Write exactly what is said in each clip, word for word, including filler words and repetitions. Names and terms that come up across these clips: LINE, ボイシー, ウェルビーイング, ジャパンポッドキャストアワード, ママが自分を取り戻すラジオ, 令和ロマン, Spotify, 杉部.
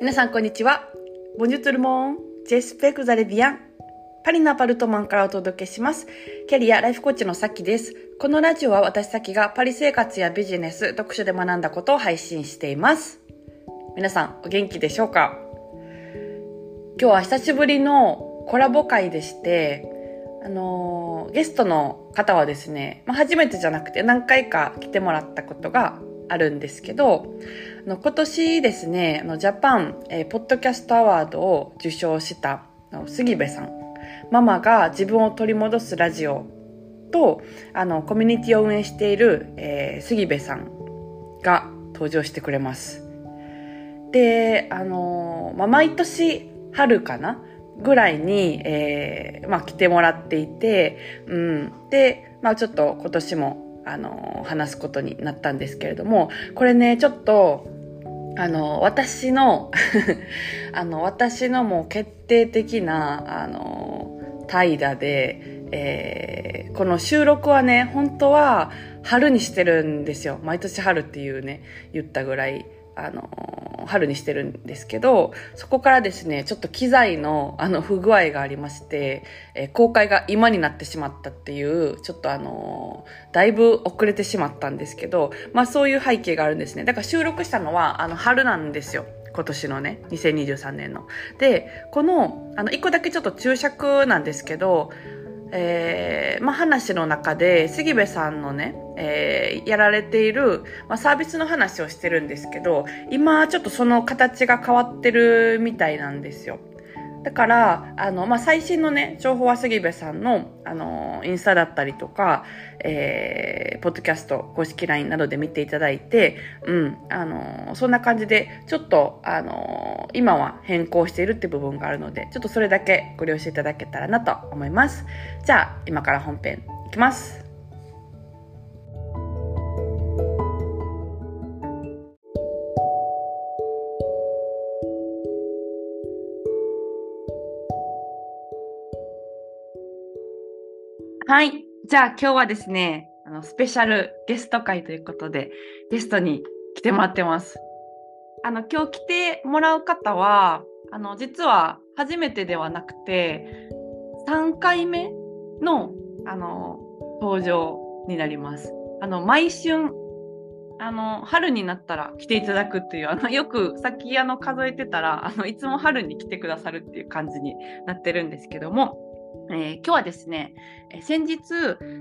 皆さんこんにちは。ボンジュトゥルモン、ジェスペクザレビアン、パリのアパルトマンからお届けします。キャリアライフコーチのサキです。このラジオは私サキがパリ生活やビジネス、読書で学んだことを配信しています。皆さんお元気でしょうか？今日は久しぶりのコラボ会でして、あのー、ゲストの方はですね、まあ、初めてじゃなくて何回か来てもらったことがあるんですけど、あの今年ですね、あのジャパン、えー、ポッドキャストアワードを受賞した杉部さん、ママが自分を取り戻すラジオとあのコミュニティを運営している、えー、杉部さんが登場してくれます。で、あのーまあ、毎年春かなぐらいに、えーまあ、来てもらっていて、うん、で、まあ、ちょっと今年も、あのー、話すことになったんですけれども、これねちょっと、あのー、私のあの私のもう決定的な、あのー、怠惰で、えー、この収録はね本当は春にしてるんですよ。毎年春っていうね言ったぐらいあの春にしてるんですけど、そこからですねちょっと機材のあの不具合がありまして、えー、公開が今になってしまったっていうちょっとあのー、だいぶ遅れてしまったんですけど、まあそういう背景があるんですね。だから収録したのはあの春なんですよ、今年のねにせんにじゅうさんねんの。でこのあのいっこだけちょっと注釈なんですけど、えーまあ、話の中で杉部さんのね、えー、やられている、まあ、サービスの話をしてるんですけど、今ちょっとその形が変わってるみたいなんですよ。だからあの、まあ、最新のね情報は杉部さんの、あのインスタだったりとか、えー、ポッドキャスト公式 ライン などで見ていただいて、うん、あのそんな感じでちょっと、あの今は変更しているって部分があるので、ちょっとそれだけご了承いただけたらなと思います。じゃあ今から本編いきます。はい。じゃあ今日はですね、あのスペシャルゲスト会ということで、ゲストに来てもらってます。あの今日来てもらう方は、あの実は初めてではなくて、さんかいめの、あの登場になります。あの毎春、あの春になったら来ていただくっていう、あのよく先あの数えてたら、あのいつも春に来てくださるっていう感じになってるんですけども、えー、今日はですね、えー、先日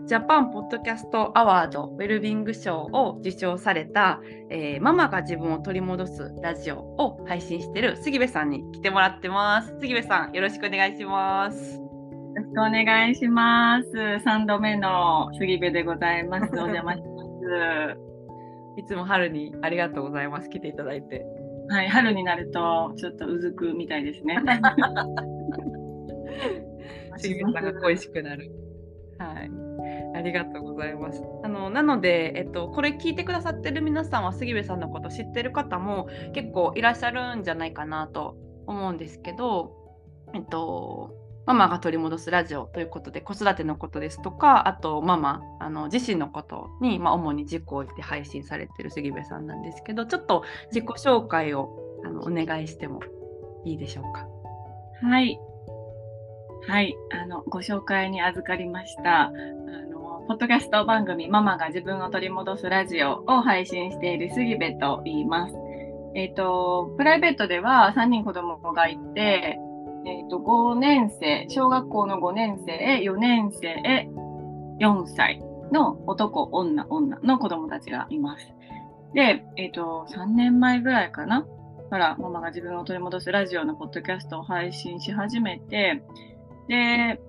ジャパンポッドキャストアワードウェルビング賞を受賞された、えー、ママが自分を取り戻すラジオを配信している杉部さんに来てもらってます。杉部さん、よろしくお願いします。よろしくお願いします。さんどめの杉部でございます。お邪魔します。いつも春にありがとうございます。来ていただいて。はい、春になるとちょっとうずくみたいですね。杉部さんが恋しくなる。はい、ありがとうございます。あのなので、えっと、これ聞いてくださってる皆さんは杉部さんのこと知ってる方も結構いらっしゃるんじゃないかなと思うんですけど、えっと、ママが取り戻すラジオということで子育てのことですとか、あとママあの自身のことに、まあ、主に軸を置いて配信されてる杉部さんなんですけど、ちょっと自己紹介をあのお願いしてもいいでしょうか。はい、はい、あのご紹介に預かりましたあのポッドキャスト番組ママが自分を取り戻すラジオを配信している杉部と言います。えっと、プライベートではさんにん子供がいて、えっと、ごねん生、小学校のごねん生、よねん生、よんさいの男、女、女の子供たちがいます。で、えっと、さんねんまえぐらいかなからママが自分を取り戻すラジオのポッドキャストを配信し始めて、で、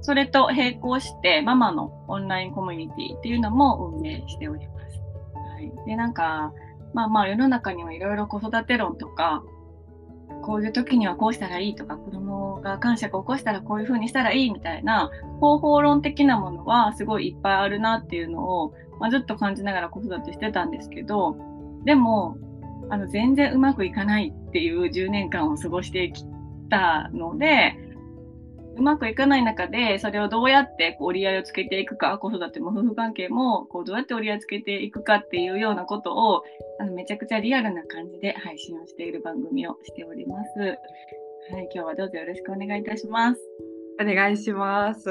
それと並行して、ママのオンラインコミュニティっていうのも運営しております。はい、で、なんか、まあまあ世の中にはいろいろ子育て論とか、こういう時にはこうしたらいいとか、子供が感触を起こしたらこういう風にしたらいいみたいな方法論的なものはすごいいっぱいあるなっていうのを、まあ、ずっと感じながら子育てしてたんですけど、でも、あの、全然うまくいかないっていうじゅうねんかんを過ごしてきたので、うまくいかない中で、それをどうやってこう折り合いをつけていくか、子育ても夫婦関係もこうどうやって折り合いつけていくかっていうようなことを、あのめちゃくちゃリアルな感じで配信をしている番組をしております。はい、今日はどうぞよろしくお願いいたします。お願いします。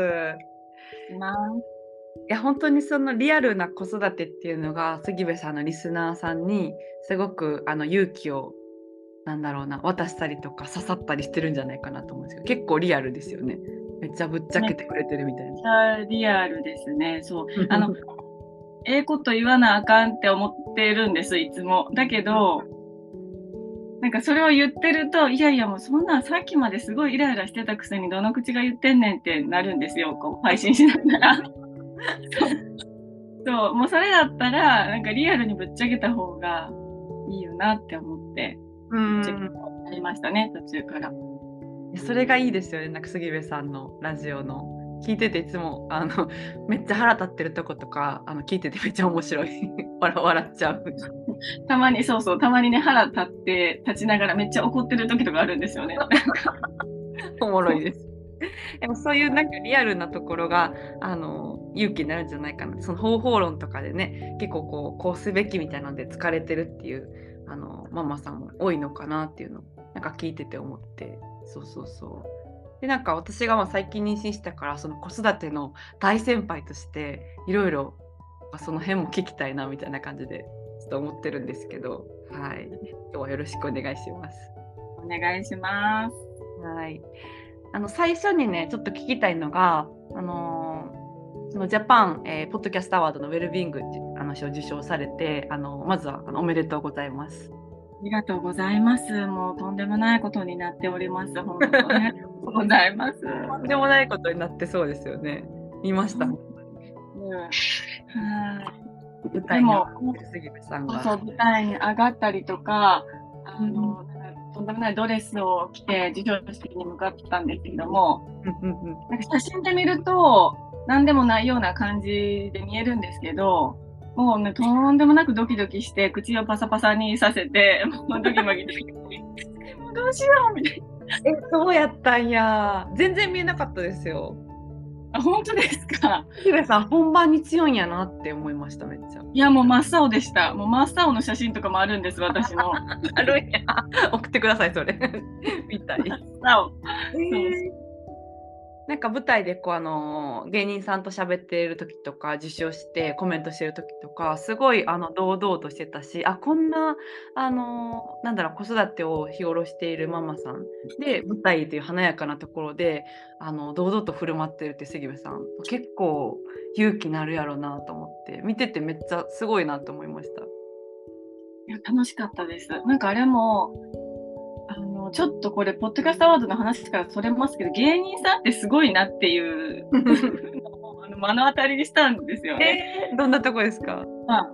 いや本当にそのリアルな子育てっていうのが杉部さんのリスナーさんにすごくあの勇気をなんだろうな渡したりとか刺さったりしてるんじゃないかなと思うんですけど、結構リアルですよね。めっちゃぶっちゃけてくれてるみたいな。めっちゃリアルですね。そうあのええこと言わなあかんって思ってるんですいつも。だけどなんかそれを言ってると、いやいやもうそんなさっきまですごいイライラしてたくせにどの口が言ってんねんってなるんですよ、こう配信しながらそうもうそれだったらなんかリアルにぶっちゃけた方がいいよなって思ってありましたね、途中から。それがいいですよね。なんか杉部さんのラジオの聞いてていつもあのめっちゃ腹立ってるとことかあの聞いててめっちゃ面白い笑, 笑っちゃうたまにそうそうたまにね腹立って立ちながらめっちゃ怒ってる時とかあるんですよねおもろいですでもそういうなんかリアルなところがあの勇気になるんじゃないかな。その方法論とかでね結構こう、こうすべきみたいなので疲れてるっていうあのママさんも多いのかなっていうのなんか聞いてて思って、そうそうそうでなんか私がまあ最近妊娠したからその子育ての大先輩としていろいろその辺も聞きたいなみたいな感じでちょっと思ってるんですけど、はい、今日はよろしくお願いします。お願いします。はい、あの最初にねちょっと聞きたいのが、あのー、そのジャパン、えー、ポッドキャストアワードのウェルビーイングあの賞を受賞されて、あのまずはあのおめでとうございます。ありがとうございます。もうとんでもないことになっております本当にありがとうございますとんでもないことになってそうですよね。見ました、うんうん、はいでも杉部さんがそう舞台に上がったりとかあの、うんとんでもないドレスを着て授賞式に向かったんですけどもなんか写真で見ると何でもないような感じで見えるんですけどもうねとんでもなくドキドキして口をパサパサにさせてもうドキドキしてもうどうしようみたいなえそうやったんや。全然見えなかったですよ。あ本当ですか。杉部さん本番に強いんやなって思いました。めっちゃいやもう真っ青でした。もう真っ青の写真とかもあるんです私のあるんや送ってくださいそれみたい真っ青、えー、なんか舞台でこうあの芸人さんと喋ってる時とか受賞してコメントしてる時とかすごいあの堂々としてたし、あこんなあのなんだろう子育てを日頃しているママさんで舞台という華やかなところであの堂々と振る舞ってるって杉部さん結構勇気なるやろうなと思って見ててめっちゃすごいなと思いました。いや楽しかったです。なんかあれもあのちょっとこれポッドキャストアワードの話からそれますけど芸人さんってすごいなっていうあの目の当たりにしたんですよね、えー、どんなとこですか。あ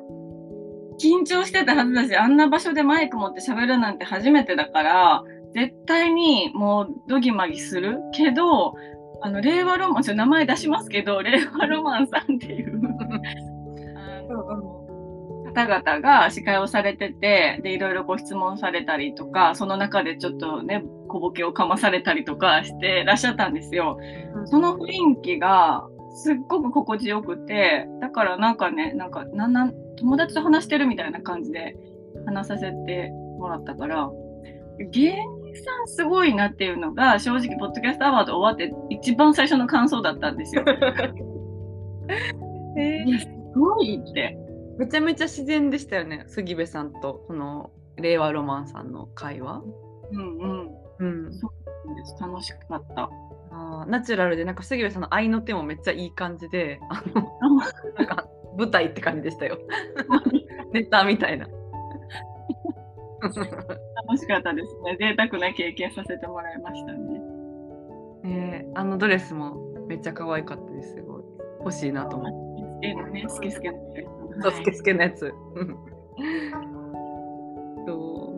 緊張してたはずだしあんな場所でマイク持って喋るなんて初めてだから絶対にもうドギマギするけどあの令和ロマン、ちょっと名前出しますけど令和ロマンさんっていうあの方々が司会をされててでいろいろご質問されたりとかその中でちょっとね小ボケをかまされたりとかしてらっしゃったんですよ、うん、その雰囲気がすっごく心地よくてだからなんかねなんかなんなん友達と話してるみたいな感じで話させてもらったから芸人さんすごいなっていうのが正直ポッドキャストアワード終わって一番最初の感想だったんですよ、えー、すごいってめちゃめちゃ自然でしたよね杉部さんとこの令和ロマンさんの会話。うんうん、うん、そうです楽しかった。あナチュラルでなんか杉部さんの愛の手もめっちゃいい感じであのなんか舞台って感じでしたよネタみたいな楽しかったですね。贅沢な経験させてもらいましたね、えー、あのドレスもめっちゃ可愛かったです。すごい欲しいなと思ってスケスケのねスケスケのやつ、はい、そ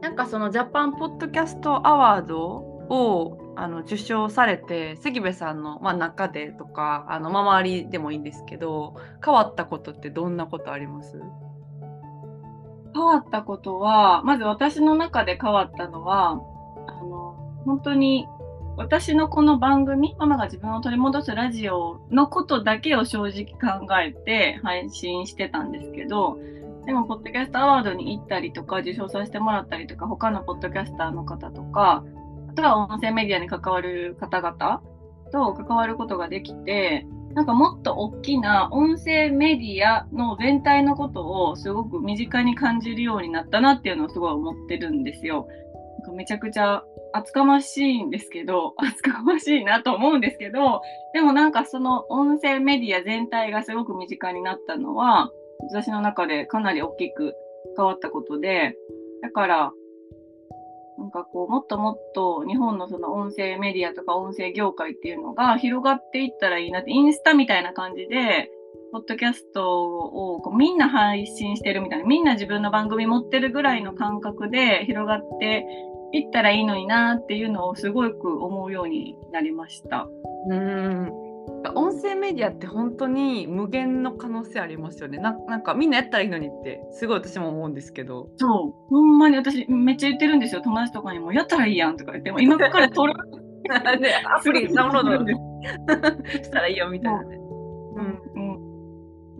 うなんかそのジャパンポッドキャストアワードをあの受賞されて杉部さんの、まあ、中でとかあの周りでもいいんですけど変わったことってどんなことあります？変わったことはまず私の中で変わったのはあの本当に私のこの番組、ママが自分を取り戻すラジオのことだけを正直考えて配信してたんですけど、でもポッドキャストアワードに行ったりとか受賞させてもらったりとか、他のポッドキャスターの方とか、あとは音声メディアに関わる方々と関わることができて、なんかもっと大きな音声メディアの全体のことをすごく身近に感じるようになったなっていうのをすごい思ってるんですよ。なんかめちゃくちゃ厚かましいんですけど、厚かましいなと思うんですけど、でもなんかその音声メディア全体がすごく身近になったのは、私の中でかなり大きく変わったことで、だから、なんかこう、もっともっと日本のその音声メディアとか音声業界っていうのが広がっていったらいいなって、インスタみたいな感じで、ポッドキャストをこうみんな配信してるみたいな、みんな自分の番組持ってるぐらいの感覚で広がっていったらいいのになっていうのをすごく思うようになりました。うーん。音声メディアって本当に無限の可能性ありますよね。 な, なんかみんなやったらいいのにってすごい私も思うんですけど、そう、ほんまに私めっちゃ言ってるんですよ。友達とかにもやったらいいやんとか言っても、今から撮るでアプリダウンロードしたらいいよみたいな、ね、うん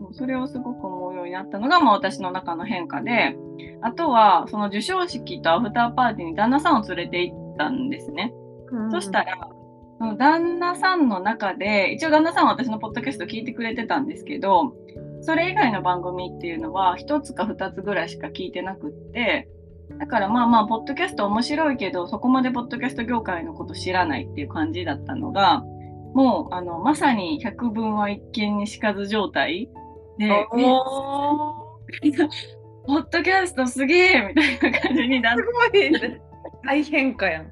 うん、それをすごく思うようになったのが、まあ、私の中の変化で、あとはその授賞式とアフターパーティーに旦那さんを連れて行ったんですね、うん、そしたら旦那さんの中で、一応旦那さんは私のポッドキャスト聞いてくれてたんですけど、それ以外の番組っていうのは一つか二つぐらいしか聞いてなくって、だからまあまあポッドキャスト面白いけど、そこまでポッドキャスト業界のこと知らないっていう感じだったのが、もうあのまさに百聞は一見にしかず状態で、おポッドキャストすげーみたいな感じになってすごい大変化やん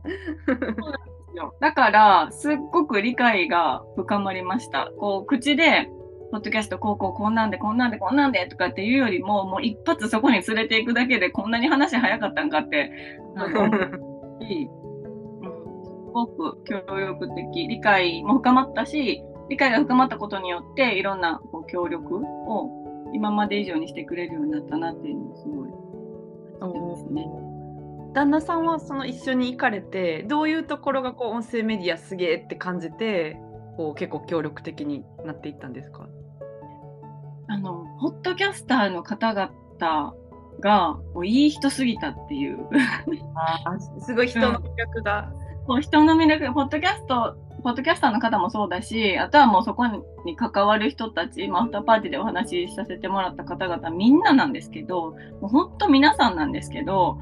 だからすっごく理解が深まりました。こう口でポッドキャストこうこうこんなんでこんなんでこんなんでとかっていうよりも、もう一発そこに連れていくだけでこんなに話早かったんかっていい、うん、すごく協力的、理解も深まったし、理解が深まったことによっていろんなこう協力を今まで以上にしてくれるようになったなっていうのがすごいですね。旦那さんはその一緒に行かれて、どういうところがこう音声メディアすげーって感じて、こう結構協力的になっていったんですか？あのポッドキャスターの方々がいい人すぎたっていうあ、すごい人の魅力が、うん、人の魅力、ポッドキャストポッドキャスターの方もそうだし、あとはもうそこに関わる人たち、アフターパーティーでお話しさせてもらった方々みんななんですけど、もう本当皆さんなんですけど、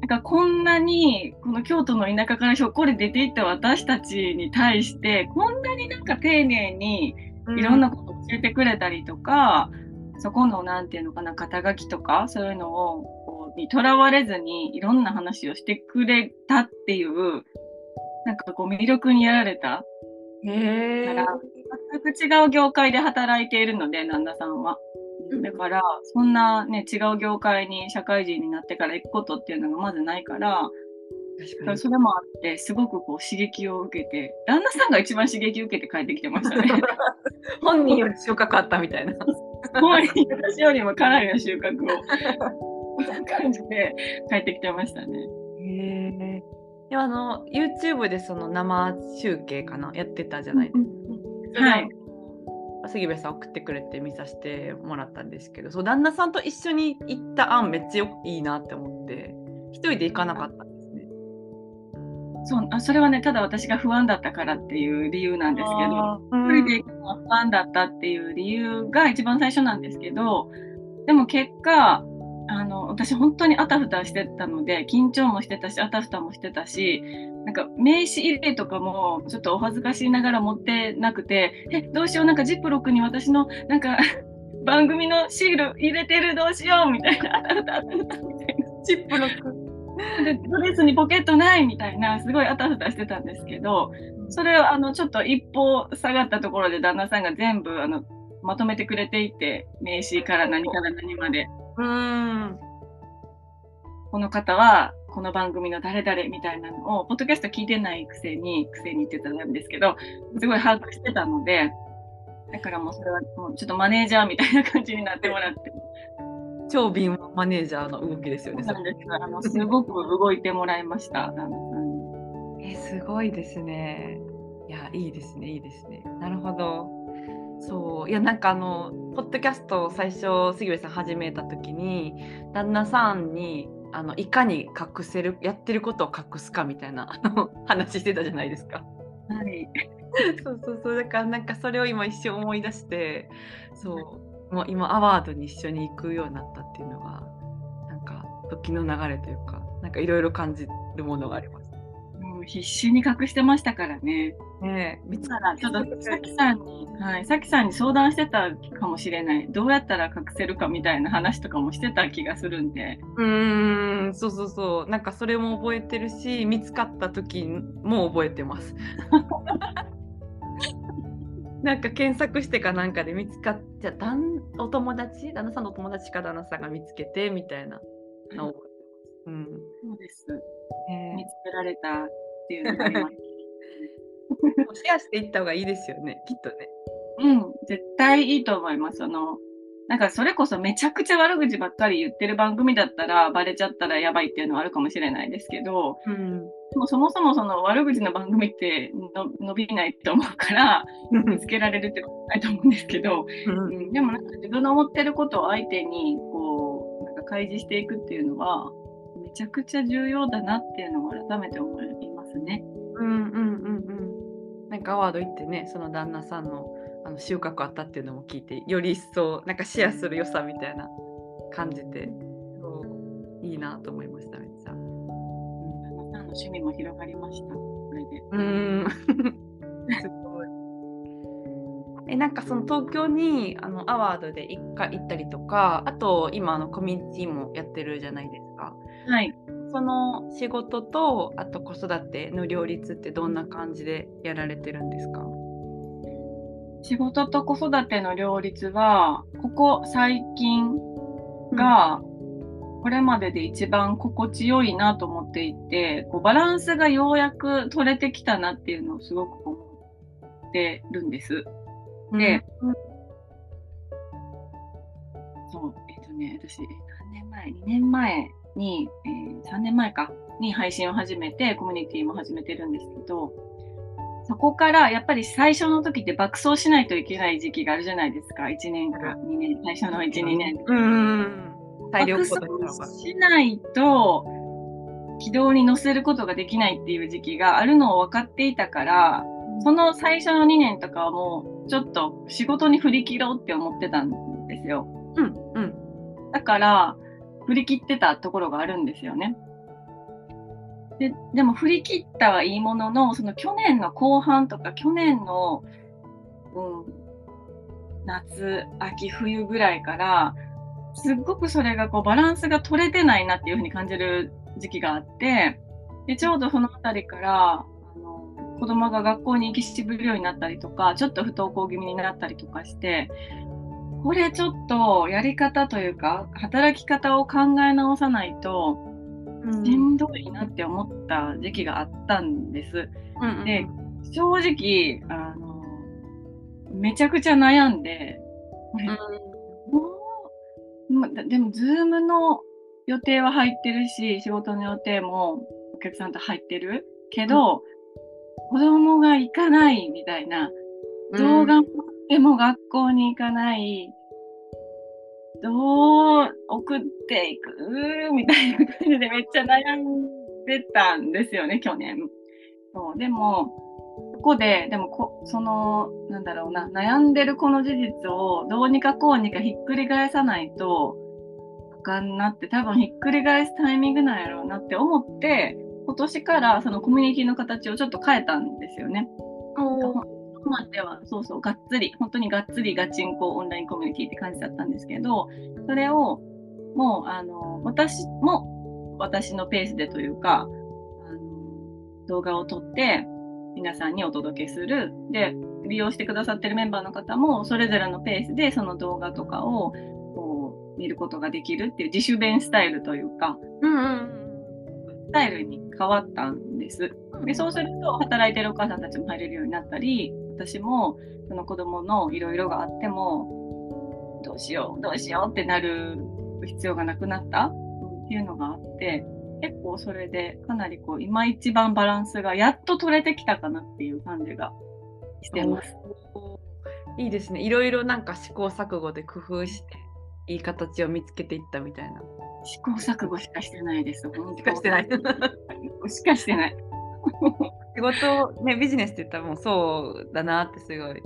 なんかこんなにこの京都の田舎からひょっこり出ていった私たちに対して、こんなになんか丁寧にいろんなことを教えてくれたりとか、うん、そこのなんていうのかな、肩書きとかそういうのをこうにとらわれずにいろんな話をしてくれたっていう、なんかこう魅力にやられた。へえ。だから全く違う業界で働いているので、旦那さんは。だからそんなね、違う業界に社会人になってから行くことっていうのがまずないから、確かにそれもあってすごくこう刺激を受けて、旦那さんが一番刺激を受けて帰ってきてましたね本人より収穫あったみたいな本人私よりもかなりの収穫をこんな感じで帰ってきてましたね。へー。でもあの YouTube でその生中継かなやってたじゃないですか。はい、杉部さん送ってくれて見させてもらったんですけど、そう旦那さんと一緒に行った案めっちゃいいなって思って、一人で行かなかったんですね。そう、あ、それはね、ただ私が不安だったからっていう理由なんですけど、うん、一人で行くのは不安だったっていう理由が一番最初なんですけど、でも結果あの私本当にあたふたしてたので、緊張もしてたしあたふたもしてたし、なんか名刺入れとかもちょっとお恥ずかしいながら持ってなくて、えどうしよう、なんかジップロックに私のなんか番組のシール入れてる、どうしようみたいな、あたふたあたふたみたいな、ジップロックでドレスにポケットないみたいな、すごいあたふたしてたんですけど、それをあのちょっと一歩下がったところで旦那さんが全部あのまとめてくれていて、名刺から何から何まで。うーん、この方はこの番組の誰々みたいなのをポッドキャスト聞いてないくせにくせにって言ってたんですけど、すごい把握してたので、だからもうそれはもうちょっとマネージャーみたいな感じになってもらって、超敏腕マネージャーの動きですよね。そうなんです。あのすごく動いてもらいました旦那さんに。え、すごいですね。いや、いいですね、いいですね。なるほど。そう、いや、なんかあの、ポッドキャストを最初、杉上さん始めた時に、旦那さんに、あのいかに隠せる、やってることを隠すかみたいなあの話してたじゃないですか。はい。そうそうそう、だからなんかそれを今一瞬思い出して、そう、もう今アワードに一緒に行くようになったっていうのが、なんか時の流れというか、なんかいろいろ感じるものがあります。もう必死に隠してましたからね。ねえ、見つからちょっとさきさんに、はい、さきさんに相談してたかもしれない。どうやったら隠せるかみたいな話とかもしてた気がするんで。うーん、そうそうそう。なんかそれも覚えてるし、見つかった時も覚えてます。なんか検索してかなんかで見つかっちゃったお友達、旦那さんのお友達か旦那さんが見つけてみたいなのを覚えてます。うん。そうです。えー、見つけられたっていうのがあります。シェアしていった方がいいですよね、きっとね。うん、絶対いいと思います。あの、なんかそれこそめちゃくちゃ悪口ばっかり言ってる番組だったら、バレちゃったらやばいっていうのはあるかもしれないですけど、うん、でもそもそもその悪口の番組っての伸びないと思うから、見つけられるってことないと思うんですけど、うんうん、でもなんか自分の思ってることを相手にこう、なんか開示していくっていうのは、めちゃくちゃ重要だなっていうのを改めて思いますね。うんうんうんうん。なんかアワード行ってね、その旦那さん の, あの収穫あったっていうのも聞いて、より一層なんかシェアする良さみたいな感じて、そういいなと思いました。めっちゃ、うん、旦那さんの趣味も広がりました、これで。うーんすごい。え、なんかその東京にあのアワードでいっかい行ったりとか、あと今あのコミュニティもやってるじゃないですか。はい。その仕事とあと子育ての両立ってどんな感じでやられてるんですか？仕事と子育ての両立はここ最近がこれまでで一番心地よいなと思っていて、こうバランスがようやく取れてきたなっていうのをすごく思ってるんです。で、うん、そう、えっとね、私何年前にねんまえに、えー、さんねんまえかに配信を始めて、コミュニティも始めてるんですけど、そこからやっぱり最初の時って爆走しないといけない時期があるじゃないですか。いちねんかにねん、最初のいち、にねん、うん、大量爆走しないと軌道に乗せることができないっていう時期があるのを分かっていたから、その最初のにねんとかはもうちょっと仕事に振り切ろうって思ってたんですよ。うんうん、だから振り切ってたところがあるんですよね。で、でも振り切ったはいいものの、その去年の後半とか去年の、うん、夏、秋、冬ぐらいから、すっごくそれがこうバランスが取れてないなっていうふうに感じる時期があって、で、ちょうどそのあたりから、あの、子供が学校に行き渋るようになったりとか、ちょっと不登校気味になったりとかして、これちょっとやり方というか働き方を考え直さないとしんどいなって思った時期があったんです。うんうんうん、で、正直あのめちゃくちゃ悩んで、うん、もうでもZoomの予定は入ってるし、仕事の予定もお客さんと入ってるけど、うん、子供が行かないみたいな、動画も、うん、でも学校に行かない、どう送っていくみたいな感じでめっちゃ悩んでたんですよね、去年。そう、でも、ここで、でもこ、その、なんだろうな、悩んでるこの事実をどうにかこうにかひっくり返さないとあかんなって、多分ひっくり返すタイミングなんやろうなって思って、今年からそのコミュニティの形をちょっと変えたんですよね。今ではそうそうがっつり本当にがっつりガチンコオンラインコミュニティって感じだったんですけど、それをもうあの私も私のペースでというか、あの動画を撮って皆さんにお届けする。で、利用してくださってるメンバーの方もそれぞれのペースでその動画とかをこう見ることができるっていう自主弁スタイルというか、うんうん、スタイルに変わったんです。で、そうすると働いてるお母さんたちも入れるようになったり、私もその子供のいろいろがあってもどうしようどうしようってなる必要がなくなったっていうのがあって、結構それでかなりこう今一番バランスがやっと取れてきたかなっていう感じがしてます。いいですね。いろいろなんか試行錯誤で工夫していい形を見つけていったみたいな。試行錯誤しかしてないです。しかしてない。しかしてない。仕事、ね、ビジネスって言ったらもうそうだなってすごい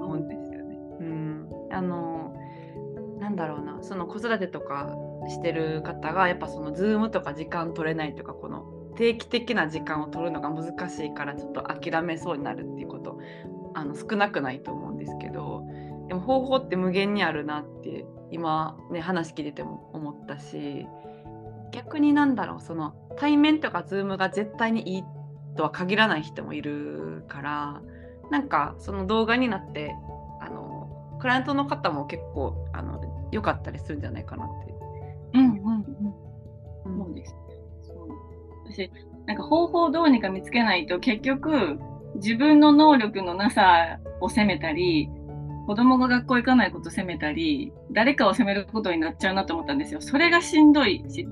思うんですよね。うん。あの、なんだろうな、その子育てとかしてる方がやっぱそのズームとか時間取れないとか、この定期的な時間を取るのが難しいからちょっと諦めそうになるっていうこと、あの少なくないと思うんですけど、でも方法って無限にあるなって今ね話聞いてても思ったし、逆になんだろう、その対面とかズームが絶対にいいとは限らない人もいるから、なんかその動画になってあのクライアントの方も結構あの良かったりするんじゃないかなって。うんうんうん。そうですね。そう。私なんか方法をどうにか見つけないと結局自分の能力のなさを責めたり、子供が学校行かないことを責めたり、誰かを責めることになっちゃうなと思ったんですよ。それがしんどいし、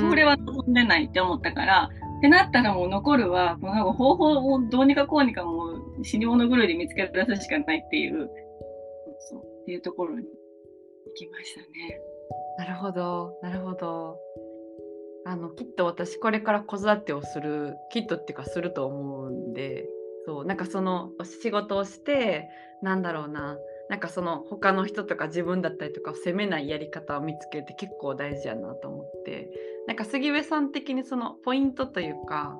それは飛んでないって思ったから、うん、ってなったらもう残るはもうなんか方法をどうにかこうにかもう死に物狂いで見つけ出すしかないっていう、そうっていうところに行きましたね。なるほど、なるほど。あのきっと私これから子育てをする、きっとっていうかすると思うんで、そうなんかその仕事をしてなんだろうな、なんかその他の人とか自分だったりとかを責めないやり方を見つけるって結構大事やなと思って、なんか杉上さん的にそのポイントというか、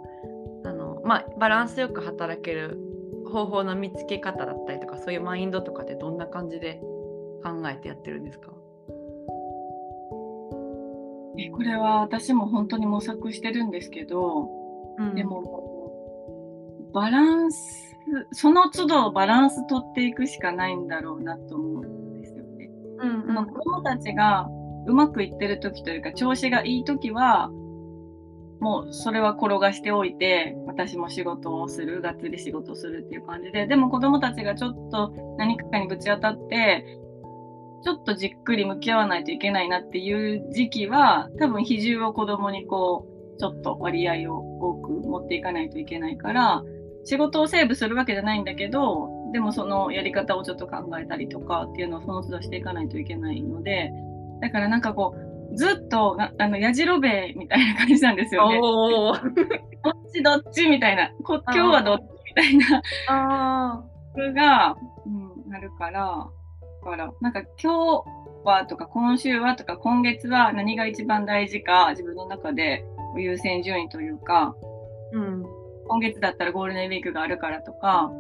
あの、まあ、バランスよく働ける方法の見つけ方だったりとか、そういうマインドとかってどんな感じで考えてやってるんですか？え、これは私も本当に模索してるんですけど、うん、でもバランス、その都度バランス取っていくしかないんだろうなと思うんですよね。うんうん、まあ、子供たちがうまくいってる時というか調子がいい時はもうそれは転がしておいて、私も仕事をする、がっつり仕事をするっていう感じで、でも子供たちがちょっと何かにぶち当たってちょっとじっくり向き合わないといけないなっていう時期は、多分比重を子供にこう、ちょっと割合を多く持っていかないといけないから、仕事をセーブするわけじゃないんだけど、でもそのやり方をちょっと考えたりとかっていうのをその都度していかないといけないので、だからなんかこう、ずっとな、あの、やじろべえみたいな感じなんですよね。おー。どっちどっちみたいな。こ、今日はどっちみたいな。あー。が、うん、なるから、なんか今日はとか今週はとか今月は何が一番大事か自分の中で優先順位というか、うん、今月だったらゴールデンウィークがあるからとか、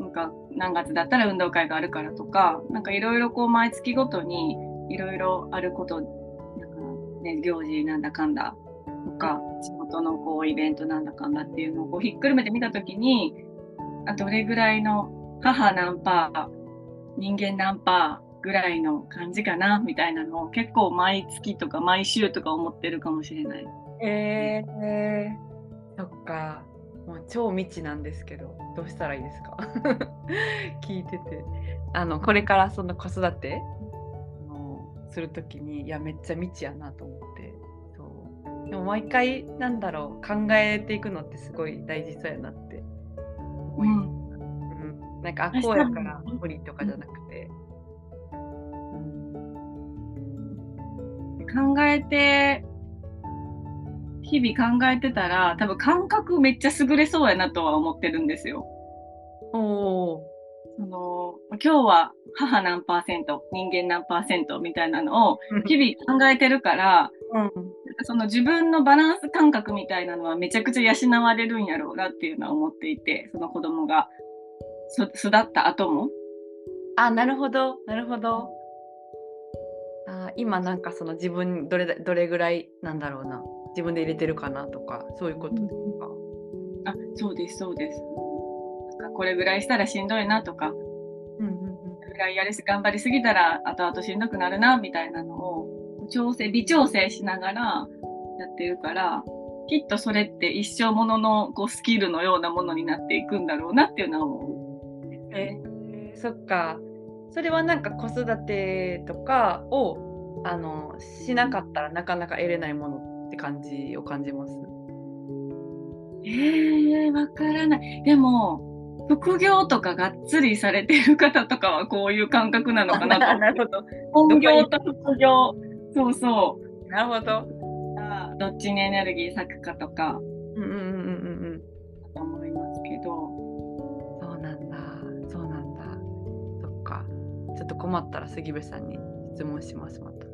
なんか何月だったら運動会があるからとか、なんかいろいろこう毎月ごとにいろいろあること、なんかね、行事なんだかんだとか、仕事のこうイベントなんだかんだっていうのをこうひっくるめてみたときに、あ、どれぐらいの母何パー、人間何パーぐらいの感じかなみたいなのを結構毎月とか毎週とか思ってるかもしれない。えー、えー、そっか。もう超未知なんですけど、どうしたらいいですか？聞いてて、あのこれからその子育てするときに、いやめっちゃ未知やなと思って、そうでも毎回なんだろう考えていくのってすごい大事そうやなって思います。うん、なんかこうやから無理とかじゃなくて、考えて日々考えてたら多分感覚めっちゃ優れそうやなとは思ってるんですよ。おお、その今日は母何パーセント、人間何パーセントみたいなのを日々考えてるから、うん、その自分のバランス感覚みたいなのはめちゃくちゃ養われるんやろうなっていうのは思っていて、その子供が。育った後も、あ、なるほどなるほど。あ、今なんかその自分どれどれぐらいなんだろうな、自分で入れてるかなとか、そういうことですか？うん、あ、そうですそうです。なんかこれぐらいしたらしんどいなとか、うんうんうん、これぐらいやり頑張りすぎたら後々しんどくなるなみたいなのを調整微調整しながらやってるから、きっとそれって一生もののこうスキルのようなものになっていくんだろうなっていうのは思う。えー、そっか。それはなんか子育てとかをあのしなかったらなかなか得れないものって感じを感じます。えー、わからない。でも副業とかがっつりされてる方とかはこういう感覚なのかなと。なるほど。本業と副業。そうそう。なるほど。どっちにエネルギー割くかとか。うんうんうんうんうん。と思いますけど。そうなんだ。そうなんだ。そっか。ちょっと困ったら杉部さんに質問しますまた。ぜ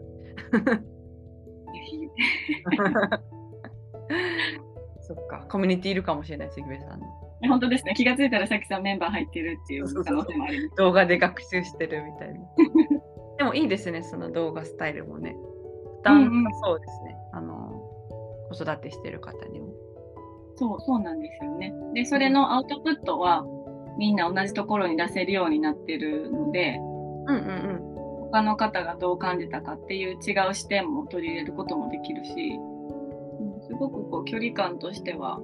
ひ。そっか。コミュニティいるかもしれない杉部さんの。本当ですね。気がついたらさきさんメンバー入ってるっていう可能性もあります。動画で学習してるみたいな。でもいいですね、その動画スタイルもね。負担がそうですね、うんうん、あの子育てしてる方にも。そう、そうなんですよね。で、それのアウトプットはみんな同じところに出せるようになってるので、うんうんうん、他の方がどう感じたかっていう違う視点も取り入れることもできるし、すごくこう距離感としては、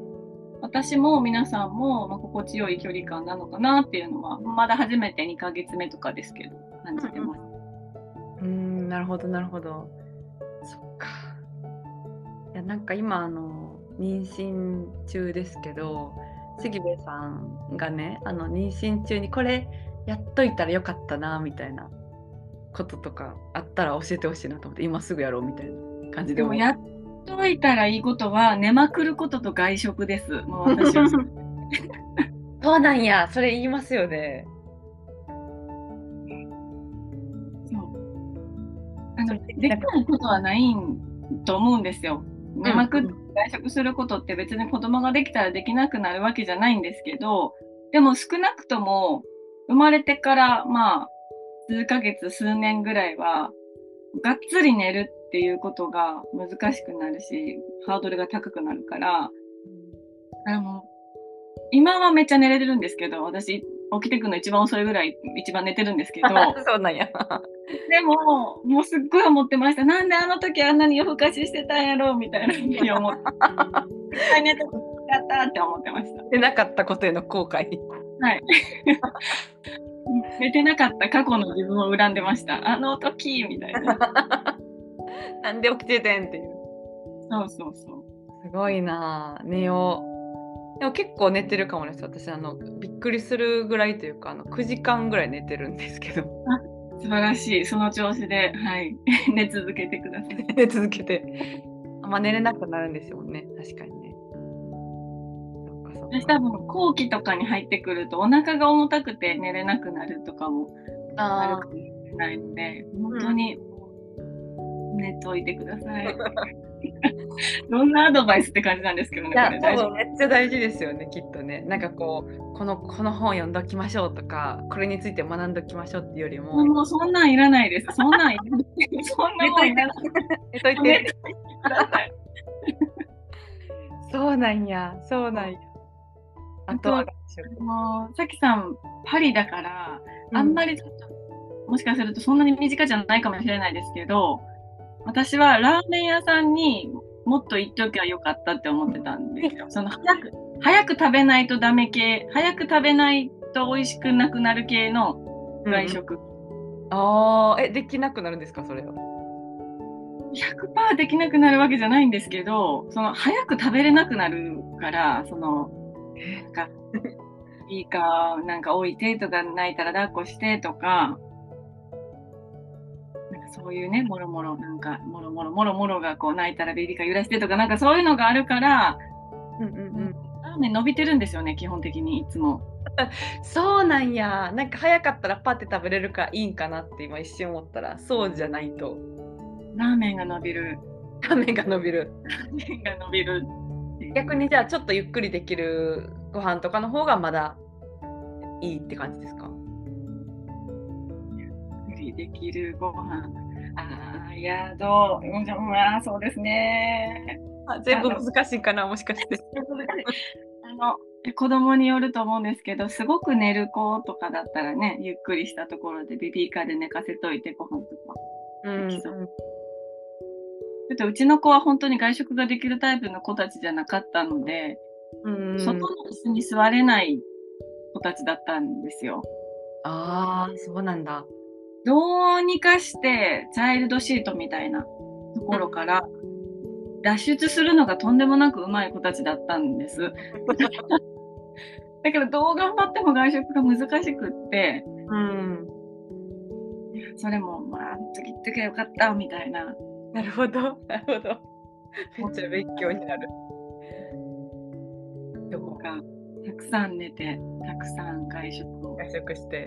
私も皆さんも心地よい距離感なのかなっていうのはまだ初めてにかげつめとかですけど感じてます。うん、うん、なるほどなるほど。そっか。いやなんか今あの妊娠中ですけど、杉部さんがねあの妊娠中にこれやっといたらよかったなみたいなこととかあったら教えてほしいなと思って、今すぐやろうみたいな感じでもやっ届いたらいいことは寝まくることと外食です。もう私はそうなんや、それ言いますよね。そうあのできないことはないと思うんですよ。寝まくって外食することって別に子供ができたらできなくなるわけじゃないんですけど、でも少なくとも生まれてからまあ数ヶ月数年ぐらいはがっつり寝るってっていうことが難しくなるし、ハードルが高くなるから、あの今はめっちゃ寝れてるんですけど、私起きてくの一番遅いぐらい一番寝てるんですけど、そうなんや。でももうすっごい思ってました。なんであの時あんなに夜更かししてたんやろうみたいなふうに思って、絶対寝てなかったって思ってました。寝なかったことへの後悔。はい。寝てなかった過去の自分を恨んでました。あの時みたいな。なんで起きててんっていう。そうそうそう。すごいなぁ、寝よう。でも結構寝てるかもです。私あのびっくりするぐらいというかあのくじかんぐらい寝てるんですけど。あ、素晴らしい。その調子で、はい、寝続けてください。寝続けて。あんま寝れなくなるんですよね。確かにね。そっかそっか。私多分後期とかに入ってくるとお腹が重たくて寝れなくなるとかもあるかもしれないので、本当に。うん寝といてください。どんなアドバイスって感じなんですけどね。いや、これ大事。めっちゃ大事ですよね、きっとね。なんかこうこのこの本読んどきましょうとか、これについて学んどきましょうっていうよりも、もうそんなんいらないです。そんなんいらない。そんなもんいらない。寝といて。寝といてください。そうなんや、そうなんや。あとはもうさきさんパリだから、うん、あんまりちょっともしかするとそんなに身近じゃないかもしれないですけど。私はラーメン屋さんにもっと行っときゃよかったって思ってたんですよ。その早く、早く食べないとダメ系、早く食べないと美味しくなくなる系の外食。うん、ああ、え、できなくなるんですか、それは。ひゃくパーセント できなくなるわけじゃないんですけど、その早く食べれなくなるから、その、なんか、いいか、なんか置いてとか、泣いたら抱っこしてとか、そういうね、もろもろ、なんか、もろもろ、もろもろがこう、泣いたらベビカ揺らしてとか、なんかそういうのがあるから、うんうんうん、ラーメン伸びてるんですよね、基本的にいつも。そうなんや。なんか早かったらパッて食べれるからいいんかなって今一瞬思ったら、そうじゃないと。ラーメンが伸びる。ラーメンが伸びる。ラーメンが伸びる。逆にじゃあ、ちょっとゆっくりできるご飯とかの方がまだいいって感じですか？できるご飯、あー、いや、どう、うん、まあ、そうですね。あ、全部難しいかな、もしかして。あの、子供によると思うんですけど、すごく寝る子とかだったらね、ゆっくりしたところでベビーカーで寝かせといてご飯とかできそう。うんうん、ちょっとうちの子は本当に外食ができるタイプの子たちじゃなかったので、うん、外の椅子に座れない子たちだったんですよ。ああ、そうなんだ。どうにかしてチャイルドシートみたいなところから脱出するのがとんでもなくうまい子たちだったんです。だけどどう頑張っても外食が難しくって、うん、それもまあ次行ってきゃよかったみたいな。なるほどなるほど、めっちゃ勉強になる。どこかたくさん寝てたくさん外食を外食して、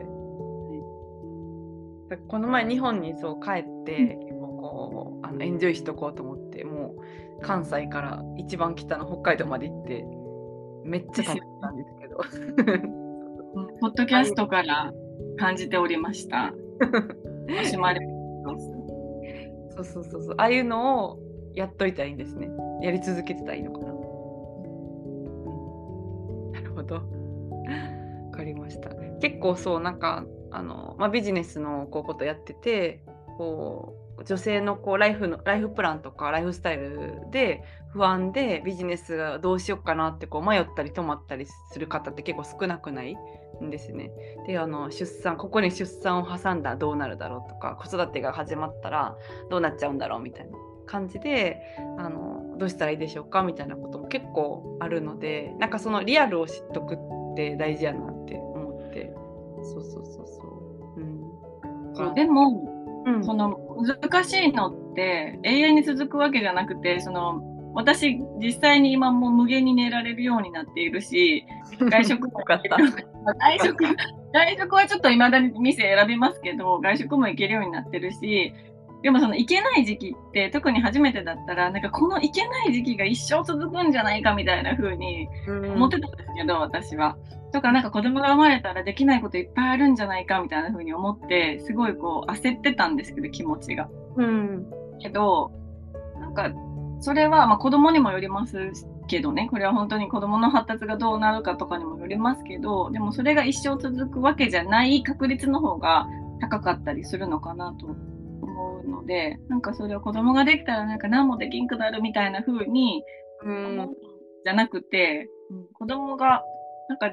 はい、この前日本にそう帰って、うん、こうあのエンジョイしとこうと思って、もう関西から一番北の北海道まで行ってめっちゃ楽しかったんですけどポッドキャストから感じておりました惜しまれそうそうそうそう、ああいうのをやっといたらいいんですね。やり続けてたらいいのかな、うん、なるほど分かりました。結構そうなんかあの、まあ、ビジネスのこうことやっててこう女性のこうライフのライフプランとかライフスタイルで不安でビジネスがどうしようかなってこう迷ったり止まったりする方って結構少なくないんですね。で、あの出産、ここに出産を挟んだらどうなるだろうとか、子育てが始まったらどうなっちゃうんだろうみたいな感じで、あのどうしたらいいでしょうかみたいなことも結構あるので、なんかそのリアルを知っとくって大事やなって思って。そうそうそうそう、うん、そうでもうん、その難しいのって永遠に続くわけじゃなくて、その私実際に今もう無限に寝られるようになっているし、外食も外食外食はちょっと未だに店選びますけど、外食も行けるようになってるし、でもその行けない時期って特に初めてだったらなんかこの行けない時期が一生続くんじゃないかみたいな風に思ってたんですけど、うん、私はとかなんか子供が生まれたらできないこといっぱいあるんじゃないかみたいな風に思ってすごいこう焦ってたんですけど気持ちが、うん、けどなんかそれはまあ子供にもよりますけどね、これは本当に子供の発達がどうなるかとかにもよりますけど、でもそれが一生続くわけじゃない確率の方が高かったりするのかなと思うので、なんかそれを子供ができたらなんか何もできんくなるみたいな風に、うん、じゃなくて、子供がなんか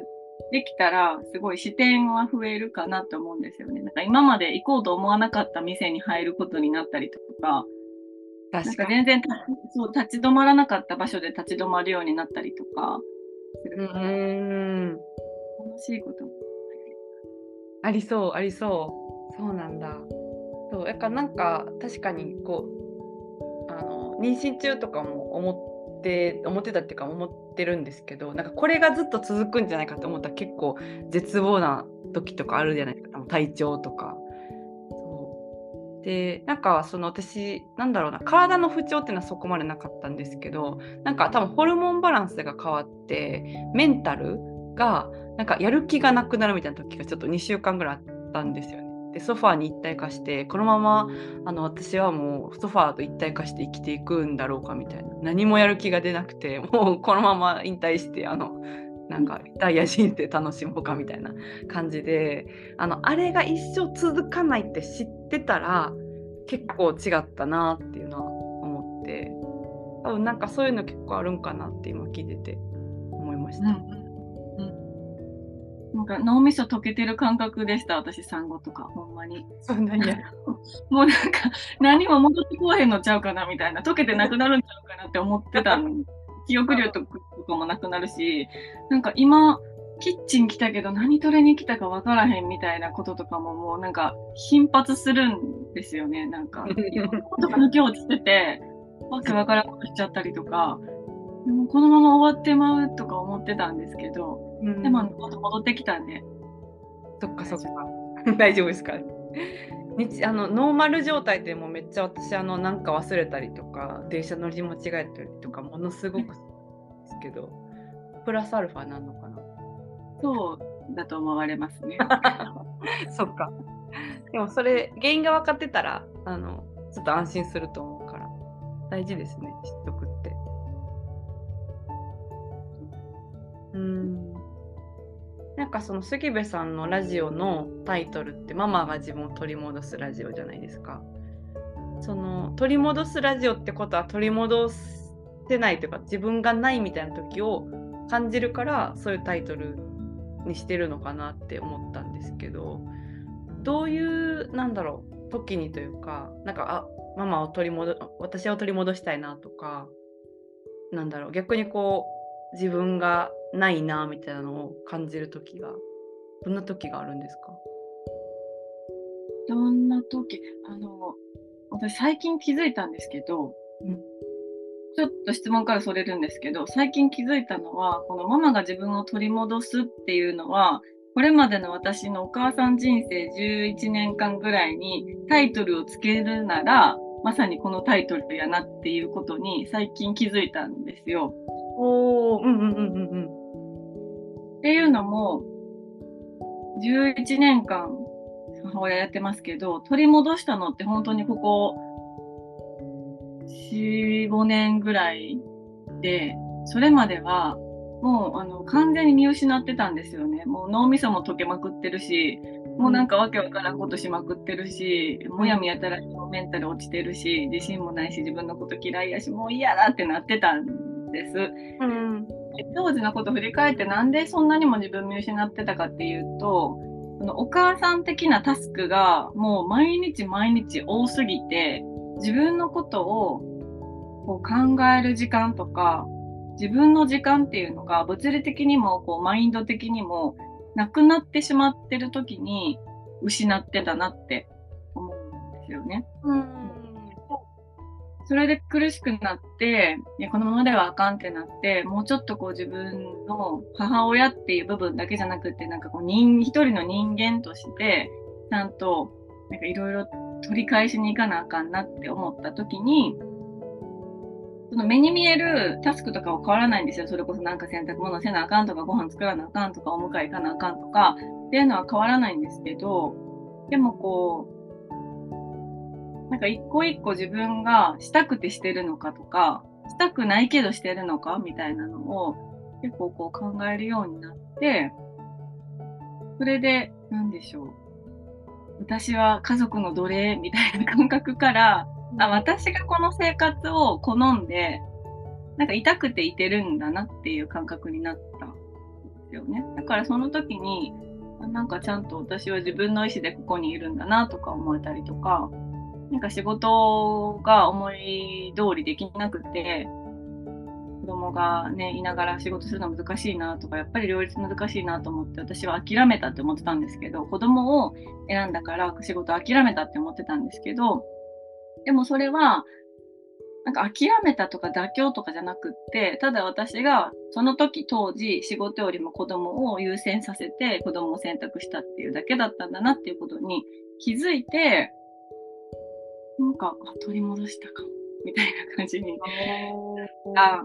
できたらすごい視点は増えるかなと思うんですよね。なんか今まで行こうと思わなかった店に入ることになったりとか、確かになんか全然そう立ち止まらなかった場所で立ち止まるようになったりとかするから、うん、楽しいこともありそうありそう。そうなんだ。そうやっぱなんか確かにこうあの妊娠中とかも思って思ってたっていうか思ってるんですけど、なんかこれがずっと続くんじゃないかと思ったら結構絶望な時とかあるじゃないですか、体調とか。そうでなんかその私なんだろうな、体の不調っていうのはそこまでなかったんですけど、なんか多分ホルモンバランスが変わってメンタルがなんかやる気がなくなるみたいな時がちょっとにしゅうかんぐらいあったんですよね。でソファーに一体化してこのままあの私はもうソファーと一体化して生きていくんだろうかみたいな、何もやる気が出なくてもうこのまま引退してあのなんかリタイアして楽しもうかみたいな感じで、 あの、あれが一生続かないって知ってたら結構違ったなっていうのは思って、多分なんかそういうの結構あるんかなって今聞いてて思いました、うんなんか脳みそ溶けてる感覚でした。私産後とかほんまにそんなにやもうなんか何も戻ってこへんのちゃうかなみたいな、溶けてなくなるんちゃうかなって思ってたのに記憶力とかもなくなるし、なんか今キッチン来たけど何取れに来たかわからへんみたいなこととかももうなんか頻発するんですよね。なんかいろんなことが抜け落ちててわけわからんことしちゃったりとか、でもこのまま終わってまうとか思ってたんですけど、うん、でもまた戻ってきたんで。そっかそっか大丈夫ですか。あのノーマル状態でもめっちゃ私あのなんか忘れたりとか電車乗り間違えたりとかものすごくですけどプラスアルファなのかな。そうだと思われますねそっか、でもそれ原因が分かってたらあのちょっと安心すると思うから大事ですね、知っとくって。うん、なんかその杉部さんのラジオのタイトルってママが自分を取り戻すラジオじゃないですか。その取り戻すラジオってことは取り戻せないというか自分がないみたいな時を感じるからそういうタイトルにしてるのかなって思ったんですけど、どういうなんだろう時にというかなんかあママを取り戻私を取り戻したいなとかなんだろう、逆にこう自分がないなみたいなのを感じる時が、どんな時があるんですか？どんな時、あの私最近気づいたんですけど、うん、ちょっと質問からそれるんですけど、最近気づいたのは、このママが自分を取り戻すっていうのは、これまでの私のお母さん人生じゅういちねんかんぐらいにタイトルをつけるなら、まさにこのタイトルやなっていうことに最近気づいたんですよ。おー、うんうんうんうん。っていうのも、じゅういちねんかん母親やってますけど、取り戻したのって本当にここよん、ごねんぐらいで、それまでは、もうあの完全に見失ってたんですよね。もう脳みそも溶けまくってるし、もうなんかわけわからんことしまくってるし、もやもやたらメンタル落ちてるし、自信もないし、自分のこと嫌いやし、もう嫌だってなってたんです。うん、当時のこと振り返って、なんでそんなにも自分見失ってたかっていうと、そのお母さん的なタスクがもう毎日毎日多すぎて、自分のことをこう考える時間とか、自分の時間っていうのが物理的にもこうマインド的にもなくなってしまってる時に失ってたなって思うんですよね。うん、それで苦しくなって、いやこのままではあかんってなって、もうちょっとこう自分の母親っていう部分だけじゃなくて、なんかこう人一人の人間としてちゃんとなんかいろいろ取り返しに行かなあかんなって思った時に、その目に見えるタスクとかは変わらないんですよ。それこそなんか洗濯物せなあかんとか、ご飯作らなあかんとか、お迎え行かなあかんとかっていうのは変わらないんですけど、でもこうなんか一個一個自分がしたくてしてるのかとか、したくないけどしてるのかみたいなのを結構こう考えるようになって、それでなんでしょう、私は家族の奴隷みたいな感覚から、あ、私がこの生活を好んで、なんか痛くていてるんだなっていう感覚になったんですよね。だからその時に、なんかちゃんと私は自分の意思でここにいるんだなとか思えたりとか、なんか仕事が思い通りできなくて、子供がね、いながら仕事するの難しいなとか、やっぱり両立難しいなと思って、私は諦めたって思ってたんですけど、子供を選んだから仕事諦めたって思ってたんですけど、でもそれは、なんか諦めたとか妥協とかじゃなくって、ただ私がその時当時仕事よりも子供を優先させて子供を選択したっていうだけだったんだなっていうことに気づいて、なんか取り戻したかも、みたいな感じになったん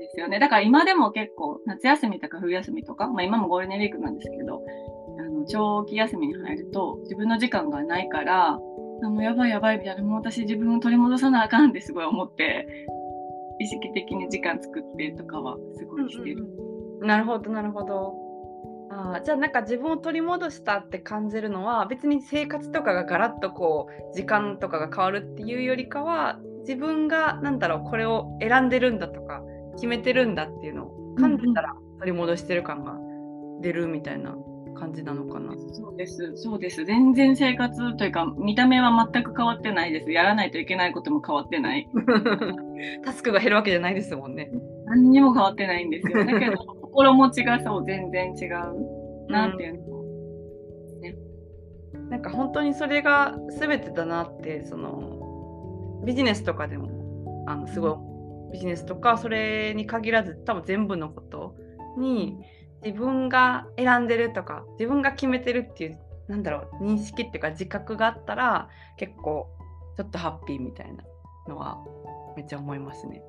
ですよね。だから今でも結構夏休みとか冬休みとか、まあ今もゴールデンウィークなんですけど、あの長期休みに入ると自分の時間がないから、もうやばいやばいみたいな、もう私自分を取り戻さなあかんってすごい思って、意識的に時間作ってとかはすごいしてる、うんうん、なるほどなるほど。あ、じゃあなんか自分を取り戻したって感じるのは、別に生活とかがガラッとこう時間とかが変わるっていうよりかは、自分がなんだろう、これを選んでるんだとか決めてるんだっていうのを感じたら取り戻してる感が出るみたいな感じなのかな。そうですそうです、全然生活というか見た目は全く変わってないです。やらないといけないことも変わってないタスクが減るわけじゃないですもんね。何にも変わってないんですよ。だけど心持ちがそう全然違うなっていうのも、うんね、なんか本当にそれが全てだなって、そのビジネスとかでもあのすごい、ビジネスとかそれに限らず多分全部のことに自分が選んでるとか自分が決めてるっていう、なんだろう、認識っていうか自覚があったら結構ちょっとハッピーみたいなのはめっちゃ思いますね。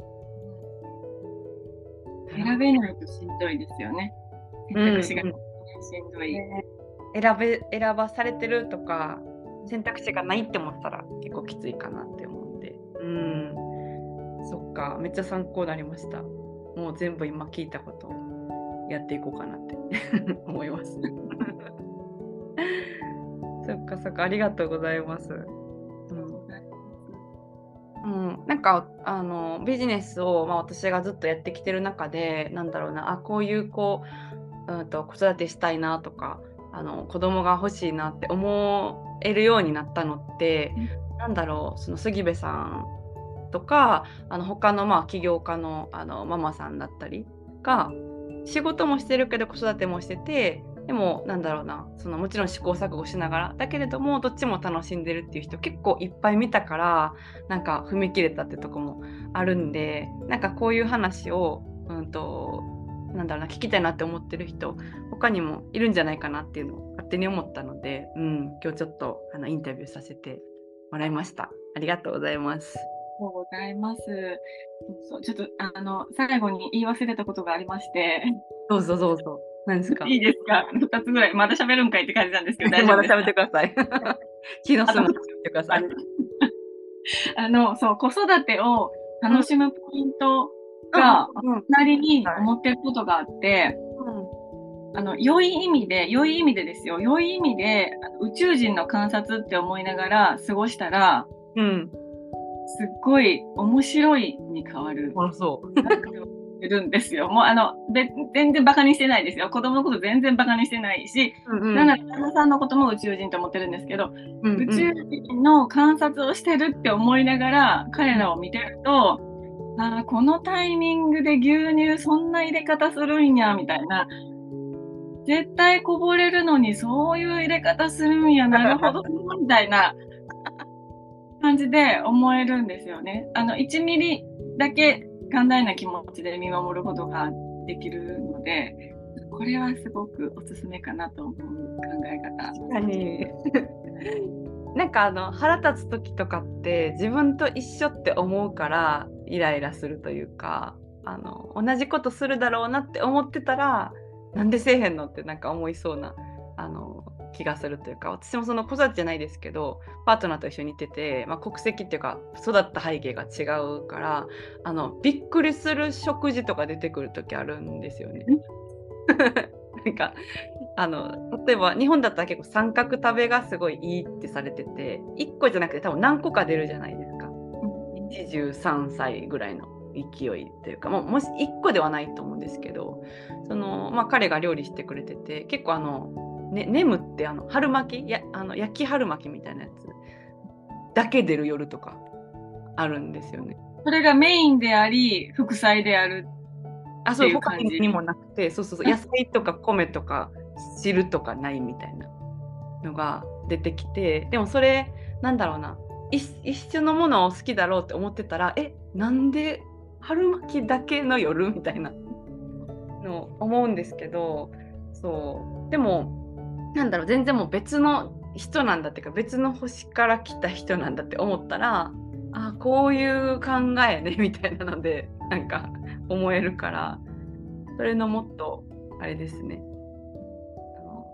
選べないとしんどいですよね。選択肢がしんどい、うんうん、選べ、選ばされてるとか選択肢がないって思ったら結構きついかなって思うんで、うん、そっか、めっちゃ参考になりました。もう全部今聞いたことをやっていこうかなって思いますそっかそっか、ありがとうございます、うんうん、なんかあのビジネスを、まあ、私がずっとやってきてる中で、なんだろうな、あ、こういうこう、うんと、子育てしたいなとか、あの子供が欲しいなって思えるようになったのって、うん、なんだろう、その杉部さんとか、あの他のまあ起業家の、あのママさんだったりが仕事もしてるけど子育てもしてて、でもなんだろうな、そのもちろん試行錯誤しながらだけれどもどっちも楽しんでるっていう人結構いっぱい見たから、なんか踏み切れたってとこもあるんで、なんかこういう話をうんとなんだろうな、聞きたいなって思ってる人他にもいるんじゃないかなっていうのを勝手に思ったので、うん、今日ちょっとあのインタビューさせてもらいました。ありがとうございます。ありがとうございます。そうちょっとあの最後に言い忘れたことがありまして。どうぞどうぞ。何ですか？いいですか？ふたつぐらいまだ喋るんかいって感じなんですけど大丈夫ですか？まだ喋ってください。気の済むの喋ってください。あのそう子育てを楽しむポイントがなりに思ってることがあって、うんうん、あの良い意味で良い意味でですよ良い意味で宇宙人の観察って思いながら過ごしたら、うん、すっごい面白いに変わる。あ、そう。いるんですよ。もうあので全然バカにしてないですよ。子供のこと全然バカにしてないし、うんうん、なので旦那さんのことも宇宙人と思ってるんですけど、うんうん、宇宙人の観察をしてるって思いながら彼らを見てると、あ、このタイミングで牛乳そんな入れ方するんやみたいな、絶対こぼれるのにそういう入れ方するんや、なるほどみたいな感じで思えるんですよね。あのいちミリだけ寛大な気持ちで見守ることができるので、これはすごくおすすめかなと思う考え方。確かに。なんかあの腹立つ時とかって自分と一緒って思うからイライラするというか、あの同じことするだろうなって思ってたらなんでせえへんのってなんか思いそうなあの気がするというか、私もその子育てじゃないですけどパートナーと一緒にいてて、まあ、国籍っていうか育った背景が違うから、あのびっくりする食事とか出てくる時あるんですよね。なんかあの例えば日本だったら結構三角食べがすごいいいってされてて、いっこじゃなくて多分何個か出るじゃないですか。いちじゅうさんさいぐらいの勢いというか、もうもしいっこではないと思うんですけど、その、まあ、彼が料理してくれてて、結構あのね、ネムってあの春巻きやあの焼き春巻きみたいなやつだけ出る夜とかあるんですよね。それがメインであり副菜であるっていう感じ。あ、そう、他にもなくて、そうそうそう、野菜とか米とか汁とかないみたいなのが出てきて、でもそれなんだろうな、一緒のものを好きだろうって思ってたら、え、なんで春巻きだけの夜みたいなの思うんですけど、そうでもなんだろう、全然もう別の人なんだっていうか、別の星から来た人なんだって思ったら、あ、こういう考えねみたいなのでなんか思えるから、それのもっとあれですね、あの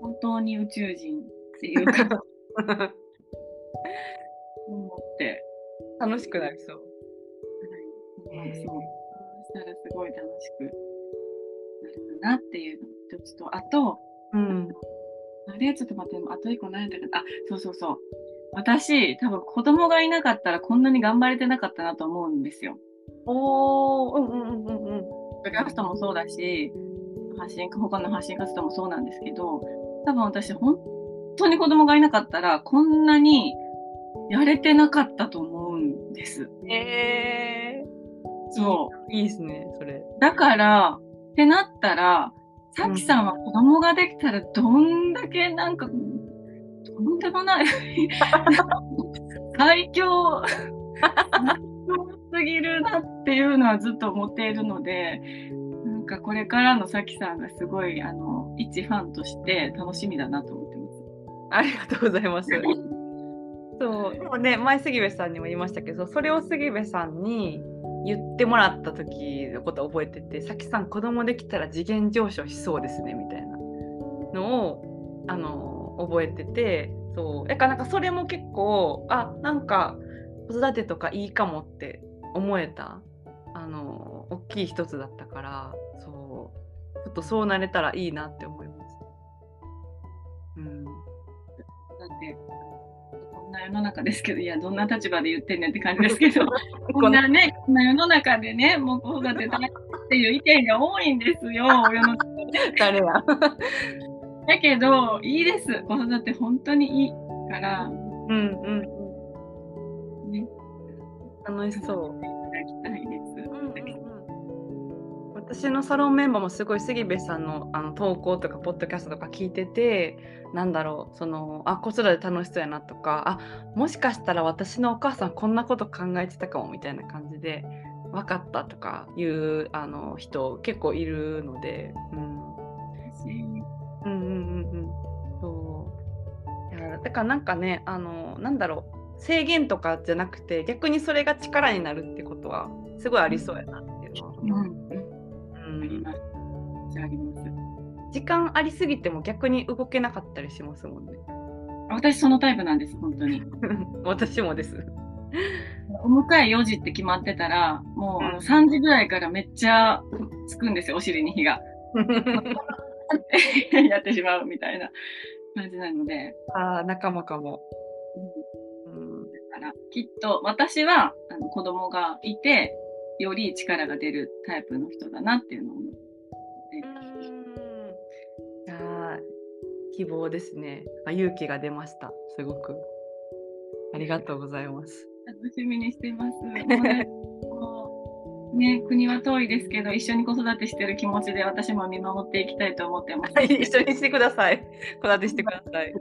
本当に宇宙人っていうか思って楽しくなりそう。はい、そうしたらすごい楽しくなるなっていうのと、ちょっとあと、うん、あれちょっと待って、あといっこ何だったかな。あ、そうそうそう。私、多分子供がいなかったらこんなに頑張れてなかったなと思うんですよ。おー、うんうんうんうん。ポッドキャストもそうだし、発信、他の発信活動もそうなんですけど、多分私、本当に子供がいなかったらこんなにやれてなかったと思うんです。へー。そう。いいですね、それ。だから、ってなったら、さきさんは子供ができたらどんだけなんか、うん、とんでもない最強すぎるなっていうのはずっと思っているので、なんかこれからのさきさんがすごいあの一ファンとして楽しみだなと思ってます。ありがとうございます。そうでもね、前杉部さんにも言いましたけど、それを杉部さんに言ってもらった時のことを覚えてて、さきさん子供できたら次元上昇しそうですねみたいなのをあの覚えてて、そうだからなんかそれも結構、あ、なんか子育てとかいいかもって思えたあの大きい一つだったから、そうちょっとそうなれたらいいなって思います。うん、だってこんな世の中ですけど、いや、どんな立場で言ってんねんって感じですけどこんなね、こんな世の中でね、もう子育てだっていう意見が多いんですよ世の中誰やだけどいいです、子育て本当にいいから、うんうん、ね、楽しそう。行きたいです。うんうんうん、私のサロンメンバーもすごい杉部さんの、あの投稿とかポッドキャストとか聞いてて、なんだろう、そのあ子育て楽しそうやなとか、あもしかしたら私のお母さんこんなこと考えてたかもみたいな感じで分かったとかいうあの人結構いるので、うん。うんうんうんうん。そう。いやだからなんかね、あのなんだろう。制限とかじゃなくて逆にそれが力になるってことはすごいありそうやなっていうのは、うんうん、ありますあります。時間ありすぎても逆に動けなかったりしますもんね。私そのタイプなんです本当に。私もです。お迎えよじって決まってたらもうさんじぐらいからめっちゃつくんですよ、お尻に火がやってしまうみたいな感じなので、あ仲間かも、うんきっと私はあの子供がいてより力が出るタイプの人だなっていうのを思って、あ希望ですね。あ勇気が出ました。すごくありがとうございます。楽しみにしています。もうね、国は遠いですけど一緒に子育てしてる気持ちで私も見守っていきたいと思ってます。はい、一緒にしてください。子育てしてください。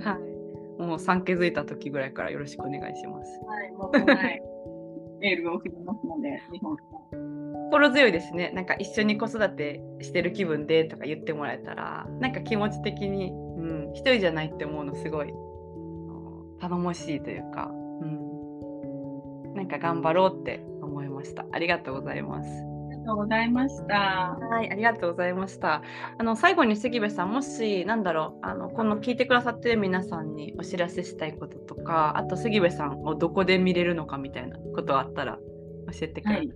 はい。もう産気づいた時ぐらいからよろしくお願いします。はい、もうはい。メールを送りますので、日本心強いですね。なんか一緒に子育てしてる気分でとか言ってもらえたら、なんか気持ち的に、うん、一人じゃないって思うのすごい頼もしいというか、うん、なんか頑張ろうって思いました。ありがとうございます。ありがとうございました。はい、ありがとうございました。あの最後に杉部さん、もしなんだろう、あのこの聞いてくださってる皆さんにお知らせしたいこととか、あと杉部さんをどこで見れるのかみたいなことあったら教えてください。はい、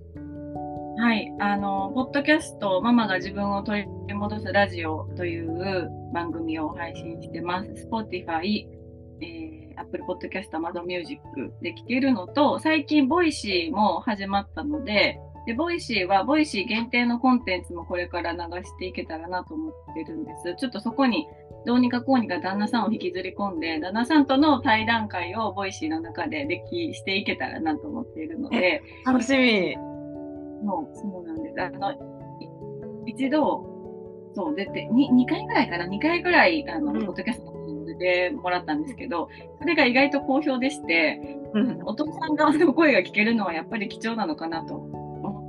はい、あのポッドキャストママが自分を取り戻すラジオという番組を配信してます。Spotify、えー、Apple Podcast、Amazon Music で聴けるのと、最近ボイシーも始まったので。で、ボイシーは、ボイシー限定のコンテンツもこれから流していけたらなと思ってるんです。ちょっとそこに、どうにかこうにか旦那さんを引きずり込んで、旦那さんとの対談会をボイシーの中ででき、していけたらなと思っているので。楽しみ。もう、そうなんです。あの、一度、そう、出て、にかいぐらいかな ?に 回ぐらい、あの、ポッドキャストでもらったんですけど、それが意外と好評でして、うん、お父さん側の声が聞けるのはやっぱり貴重なのかなと。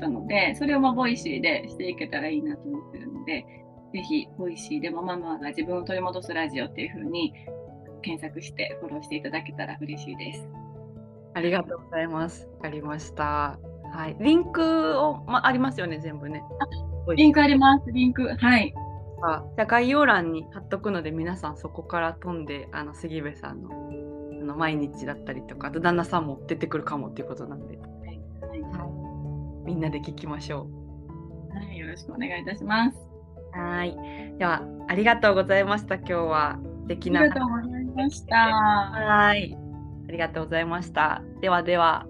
なのでそれをまあボイシーでしていけたらいいなと思ってるので、ぜひボイシーでもママが自分を取り戻すラジオっていう風に検索してフォローしていただけたら嬉しいです。ありがとうございます。わかりました。はい、リンクを、まあ、ありますよね全部ね。あリンクあります。リンク、はい、あじゃあ概要欄に貼っとくので皆さんそこから飛んであの杉部さんの、 あの毎日だったりとか、あと旦那さんも出てくるかもっていうことなんで、みんなで聞きましょう。はい、よろしくお願いいたします。はい、ではありがとうございました。今日は素敵なありがとうございました。はい、ありがとうございました。ではでは。